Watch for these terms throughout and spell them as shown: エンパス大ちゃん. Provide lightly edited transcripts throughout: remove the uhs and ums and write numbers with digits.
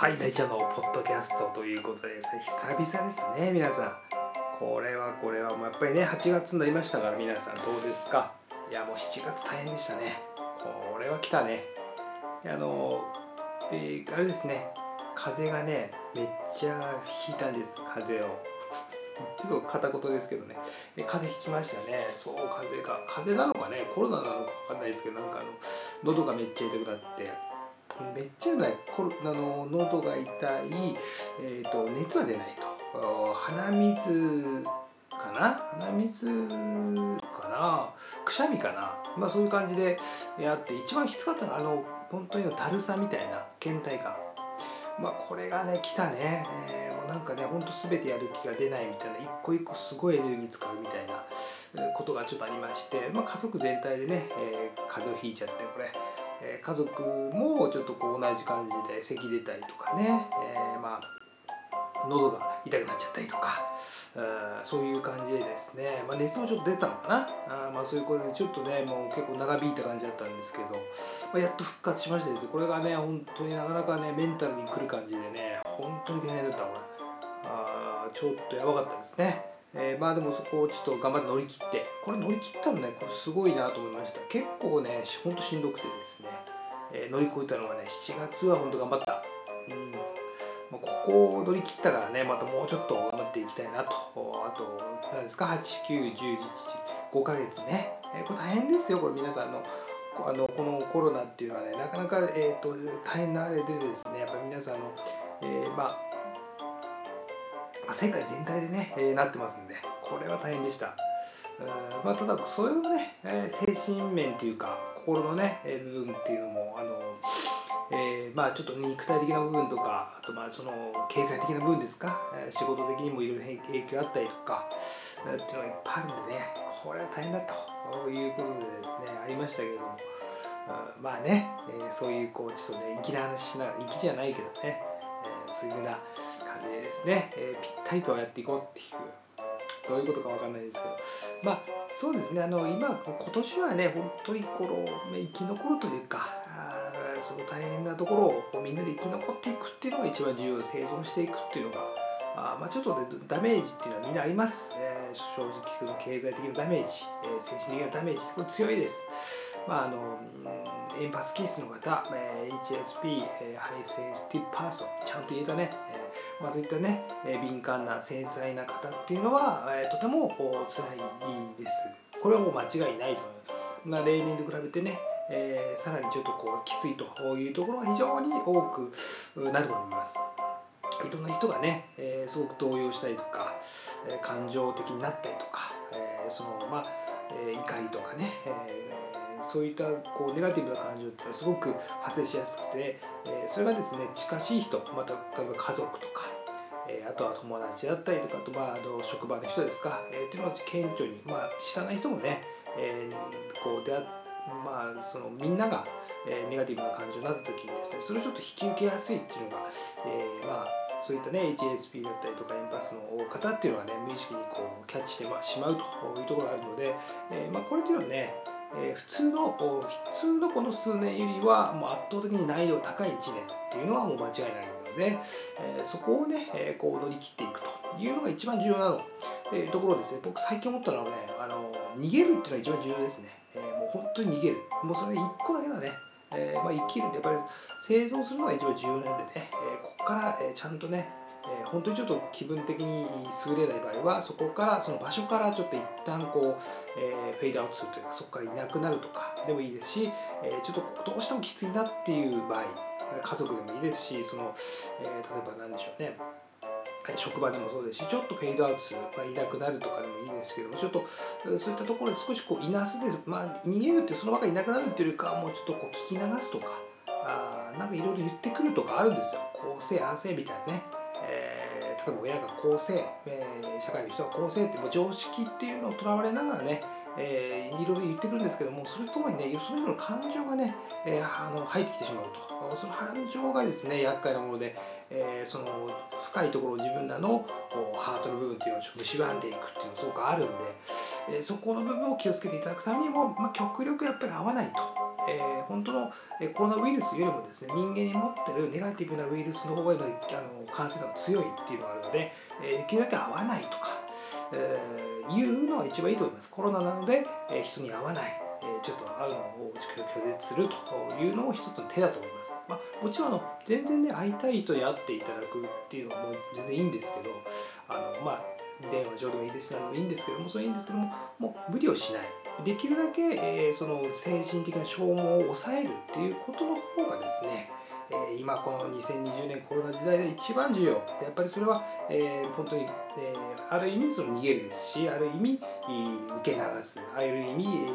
はい、大ちゃんのポッドキャストということでですね、久々ですね、皆さん。これはもうやっぱりね、8月になりましたから、皆さんどうですか？いや、もう7月大変でしたね。これは来たね。あれですね、風がね、めっちゃ引いたんです、風を。ちょっと片言ですけどね。風邪ひきましたね。そう、風邪なのかね、コロナなのか分かんないですけど、なんか喉がめっちゃ痛くなって。めっちゃない、喉が痛い、熱は出ないと、鼻水かな、くしゃみかな、まあそういう感じであって、一番きつかったのは本当にだるさみたいな倦怠感、まあこれがね来たね、もうなんかね本当全てやる気が出ないみたいな、一個一個すごいエネルギー使うみたいなことがちょっとありまして、まあ、家族全体でね、風邪をひいちゃってこれ。家族もちょっとこう同じ感じで咳出たりとかね、まあ喉が痛くなっちゃったりとか、そういう感じでですね、まあ、熱もちょっと出たのかな、まあそういうことでちょっとねもう結構長引いた感じだったんですけど、まあ、やっと復活しましてですね、これがね本当になかなかねメンタルにくる感じでね本当に大変だったのかな、ちょっとやばかったですね。まあでもそこをちょっと頑張って乗り切って、これ乗り切ったのね、これすごいなと思いました。結構ねほんとしんどくてですね、乗り越えたのがね7月はほんと頑張った、まあ、ここを乗り切ったからねまたもうちょっと頑張っていきたいなと。あと何ですか、8、9、10、11、5ヶ月ね、これ大変ですよ。これ皆さんこのコロナっていうのはねなかなか、大変なあれでですね、やっぱり皆さんまあ世界全体でね、なってますんで、これは大変でした。まあ、ただそれをね、精神面というか心のね、部分っていうのもまあちょっと肉体的な部分とか、あとまあその経済的な部分ですか、仕事的にもいろいろ影響あったりとか、っていうのがいっぱいあるんでね、これは大変だということでですねありましたけれども、まあね、そういうこうちょっとね粋な話しながら、粋じゃないけどね、そういうふうな。ですね、ぴったりとやっていこうっていう、どういうことか分かんないですけど、まあそうですね、今年はね本当に生き残るというか、その大変なところをみんなで生き残っていくっていうのが一番重要で、生存していくっていうのがまあちょっとねダメージっていうのはみんなあります、正直その経済的なダメージ、精神的なダメージすごい強いです。まあエンパス気質の方、HSP、ハイセンシティブパーソン、ちゃんと言えたね、まあ、そういったね、敏感な繊細な方っていうのは、とても辛いです。これはもう間違いないと思います。例年と比べてね、さらにちょっとこうきついというところが非常に多くなると思います。いろんな人がね、すごく動揺したりとか、感情的になったりとか、まあ怒りとかね、そういったこうネガティブな感情っていうのはすごく発生しやすくて、それがですね近しい人、また例えば家族とか、あとは友達だったりとか、あとまあ職場の人ですか、っていうのは顕著に、まあ知らない人もね、こうまあそのみんながネガティブな感情になった時にですね、それをちょっと引き受けやすいっていうのが、まあそういったね HSP だったりとかエンパスの方っていうのはね無意識にこうキャッチしてしまうというところがあるので、まあこれっていうのはね。普通のこの数年よりはもう圧倒的に難易度が高い1年っていうのはもう間違いないので、そこをね、こう乗り切っていくというのが一番重要なの、ところですね。僕最近思ったのはね、逃げるっていうのが一番重要ですね。もう本当に逃げる、もうそれ1個だけだね。まあ、生きるってやっぱり生存するのが一番重要なんでね、ここからちゃんとね、本当にちょっと気分的に優れない場合は、そこからその場所からちょっと一旦こう、フェイドアウトするというか、そこからいなくなるとかでもいいですし、ちょっとどうしてもきついなっていう場合、家族でもいいですし、例えば何でしょうね、職場でもそうですし、ちょっとフェイドアウトする、まあ、いなくなるとかでもいいですけども、ちょっとそういったところで少しこういなすで、まあ、逃げるってその場がいなくなるっていうよりかは、もうちょっとこう聞き流すとか、なんかいろいろ言ってくるとかあるんですよ。こうせえああせえみたいなね。例えば親がこうせえ、社会の人がこうせえってもう常識っていうのをとらわれながらね、いろいろ言ってくるんですけども、それともにねそれぞれの感情がね、入ってきてしまうと、その感情がですね厄介なもので、その深いところを自分らのハートの部分っていうのを蝕んでいくっていうのがすごくあるんで、そこの部分を気をつけていただくためにも、まあ、極力やっぱり合わないと。本当のコロナウイルスよりもですね、人間に持ってるネガティブなウイルスの方が今感染が強いっていうのがあるので、できるだけ会わないとか、いうのが一番いいと思います。コロナなので、人に会わない、ちょっと会うのを拒絶するというのも一つの手だと思います。まあ、もちろん全然ね、会いたい人に会っていただくっていうのはもう全然いいんですけど、まあ電話上でもいいです、いいんですけども、それいいんですけども、もう無理をしない。できるだけ、その精神的な消耗を抑えるっていうことの方がですね、今この2020年コロナ時代で一番重要。やっぱりそれは、本当に、ある意味その逃げるですし、ある意味受け流す、ある意味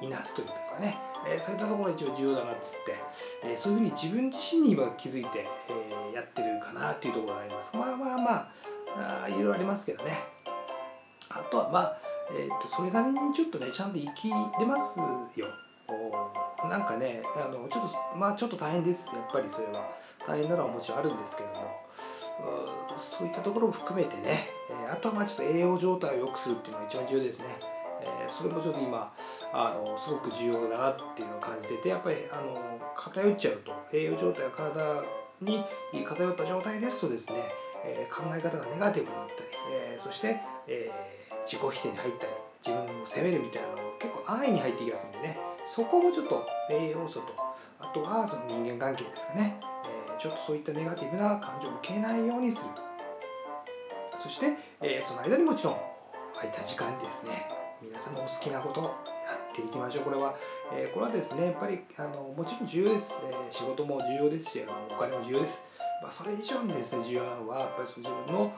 いなすというんですかね、そういったところが一応重要だなっつって、そういうふうに自分自身に今気づいて、やってるかなっていうところがあります。まあいろいろありますけどね。あとはまあ、それなりにちょっとねちゃんと生きれますよ。なんかねちょっと大変ですって、やっぱりそれは大変なのはもちろんあるんですけども、そういったところも含めてね、あとはまあちょっと栄養状態を良くするっていうのが一番重要ですね。それもちょっと今すごく重要だなっていうのを感じてて、やっぱり偏っちゃうと、栄養状態が体に偏った状態ですとですね、考え方がネガティブになったり、そして、自己否定に入ったり自分を責めるみたいなのも結構安易に入っていきますんでね、そこもちょっと栄養素と、あとはその人間関係ですかね、ちょっとそういったネガティブな感情を受けないようにする。そして、その間にもちろん空いた時間にですね、皆さんのお好きなことをやっていきましょう。これはですね、やっぱりもちろん重要です、仕事も重要ですし、お金も重要です。それ以上にですね、重要なのはやっぱりその自分の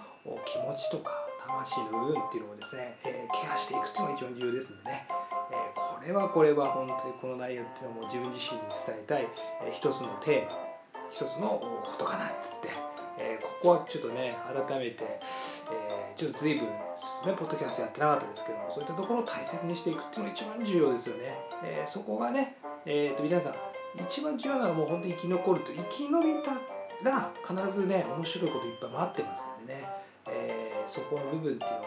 気持ちとか魂の部分っていうのをですね、ケアしていくっていうのが非常に重要ですのでね、これは本当にこの内容っていうのも自分自身に伝えたい、一つのテーマ、一つのことかなっつって、ここはちょっとね改めて、ちょっと随分ポッドキャストやってなかったですけども、そういったところを大切にしていくっていうのが一番重要ですよね。そこがね、皆さん一番重要なのはもう本当に生き残ると、生き延びたら必ずね面白いこといっぱい待ってますんでね、そこの部分っていうのは、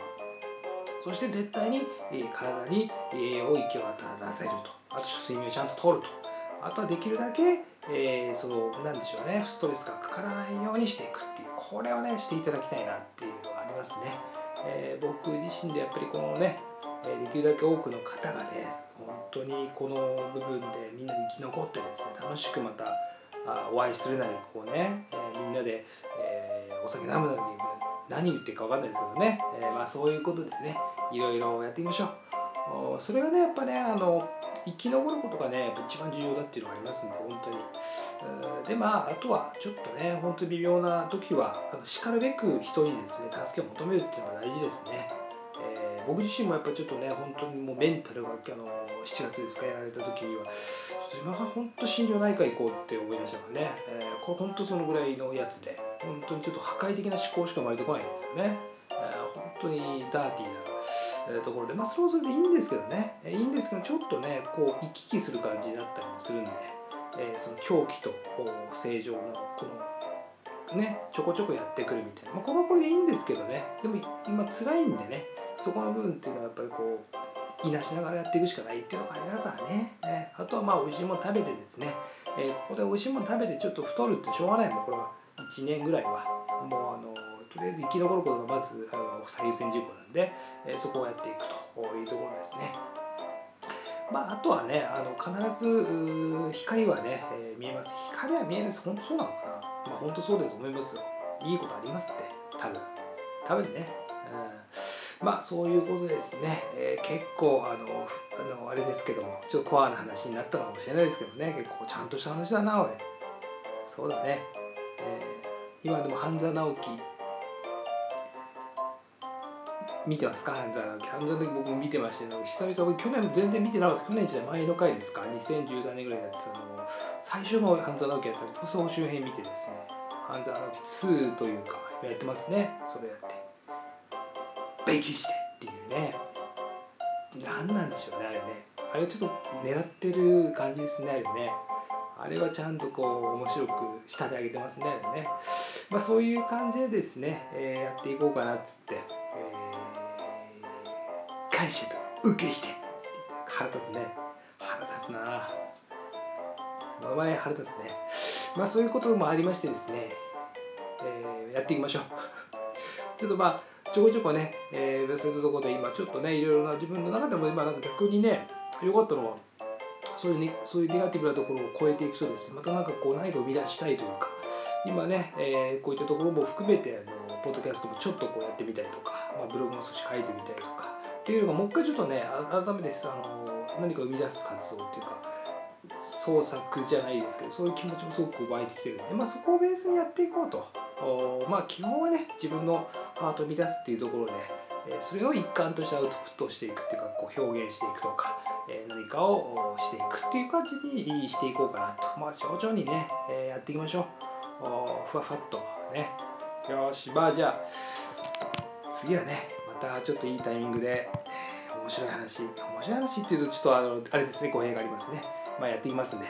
そして絶対に、体に栄養を行き渡らせると、あと睡眠をちゃんととると、あとはできるだけ、なんでしょうね、ストレスがかからないようにしていくっていう、これをねしていただきたいなっていうのがありますね。僕自身でやっぱりこのね、できるだけ多くの方がね本当にこの部分でみんなで生き残ってですね、楽しくまたお会いするなり、こうね、みんなで、お酒飲むなり何言ってるか分かんないですけどね、そういうことでねいろいろやっていきましょう。それがねやっぱね生き残ることがねやっぱ一番重要だっていうのがありますんで、本当に。であとはちょっとね本当に微妙な時は叱るべく人にですね助けを求めるっていうのが大事ですね。僕自身もやっぱりちょっとね本当にもうメンタルが7月ですかやられた時にはちょっと今から本当心療内科行こうって思いましたからね、これ本当そのぐらいのやつで本当にちょっと破壊的な思考しか生まれてこないんですよね。本当にダーティーなところで、それはそれでいいんですけどね、いいんですけどちょっとねこう行き来する感じだったりもするんで、その狂気と正常のこのね、ちょこちょこやってくるみたいな、これはこれでいいんですけどね、でも今辛いんでね、そこの部分っていうのはやっぱりこういなしながらやっていくしかないっていうのがありますからね。あとは美味しいもの食べてですね、ここで美味しいもの食べてちょっと太るってしょうがないもん、これは1年ぐらいはもうとりあえず生き残ることがまず最優先事項なんで、そこをやっていくというところですね。あとはね必ず光はね、見えます。光は見えるんです。本当そうなのかな、本当そうです思いますよ。いいことありますって多分ね、そういうことですね。結構あれですけども、ちょっとコアな話になったのかもしれないですけどね、結構ちゃんとした話だな。そうだね、今でも半沢直樹見てますか。半沢直樹僕も見てまして、久々、去年全然見てなかった。去年じゃ前の回ですか、2013年ぐらいのやつ、最初の半沢直樹やったり総集編見てですね、半沢直樹2というかやってますね。それやってべきしてっていうね、何なんでしょうね、あれね。あれちょっと狙ってる感じですね、あれね。あれはちゃんと面白く仕立て上げてますね、あれね。そういう感じでですね、やっていこうかなっつって、返してと受けして、腹立つね、腹立つな。名前晴れたですね。まあそういうこともありましてですね、やっていきましょう。ちょっとまあちょこちょこね、そういうところで今ちょっとね、いろいろな自分の中でも今なんか逆にね、良かったのはそういうネガティブなところを超えていくとですね、またなんかこう何か生み出したいというか、今ね、こういったところも含めてポッドキャストもちょっとこうやってみたりとか、まあ、ブログも少し書いてみたりとかっていうのがもう一回ちょっとね、改めて何か生み出す活動っていうか創作じゃないですけど、そういう気持ちもすごく湧いてきてるので、まあ、そこをベースにやっていこうと。まあ基本はね、自分のアートを生み出すっていうところで、それを一貫としてアウトプットしていくっていうか、こう表現していくとか、何かをしていくっていう感じにしていこうかなと。まあ徐々にね、やっていきましょう。ふわふわっとね。よし、まあじゃあ次はね、またちょっといいタイミングで面白い話っていうとちょっとあれですね、語弊がありますね。まあやっていきますんで、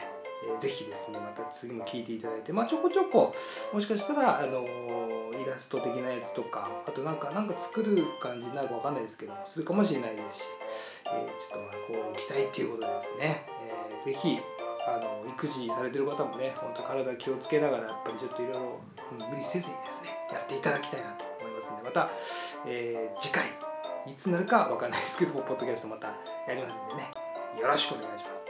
ぜひですね、また次も聞いていただいて、まあちょこちょこもしかしたらイラスト的なやつとか、あとなんか作る感じになるかわかんないですけども、するかもしれないですし、ちょっとまあこう期待っていうことでですね、ぜひ育児されてる方もね、本当体気をつけながらやっぱりちょっといろいろ無理せずにですね、やっていただきたいなと思いますので、また、次回いつになるかわかんないですけども、ポッドキャストまたやりますんでね、よろしくお願いします。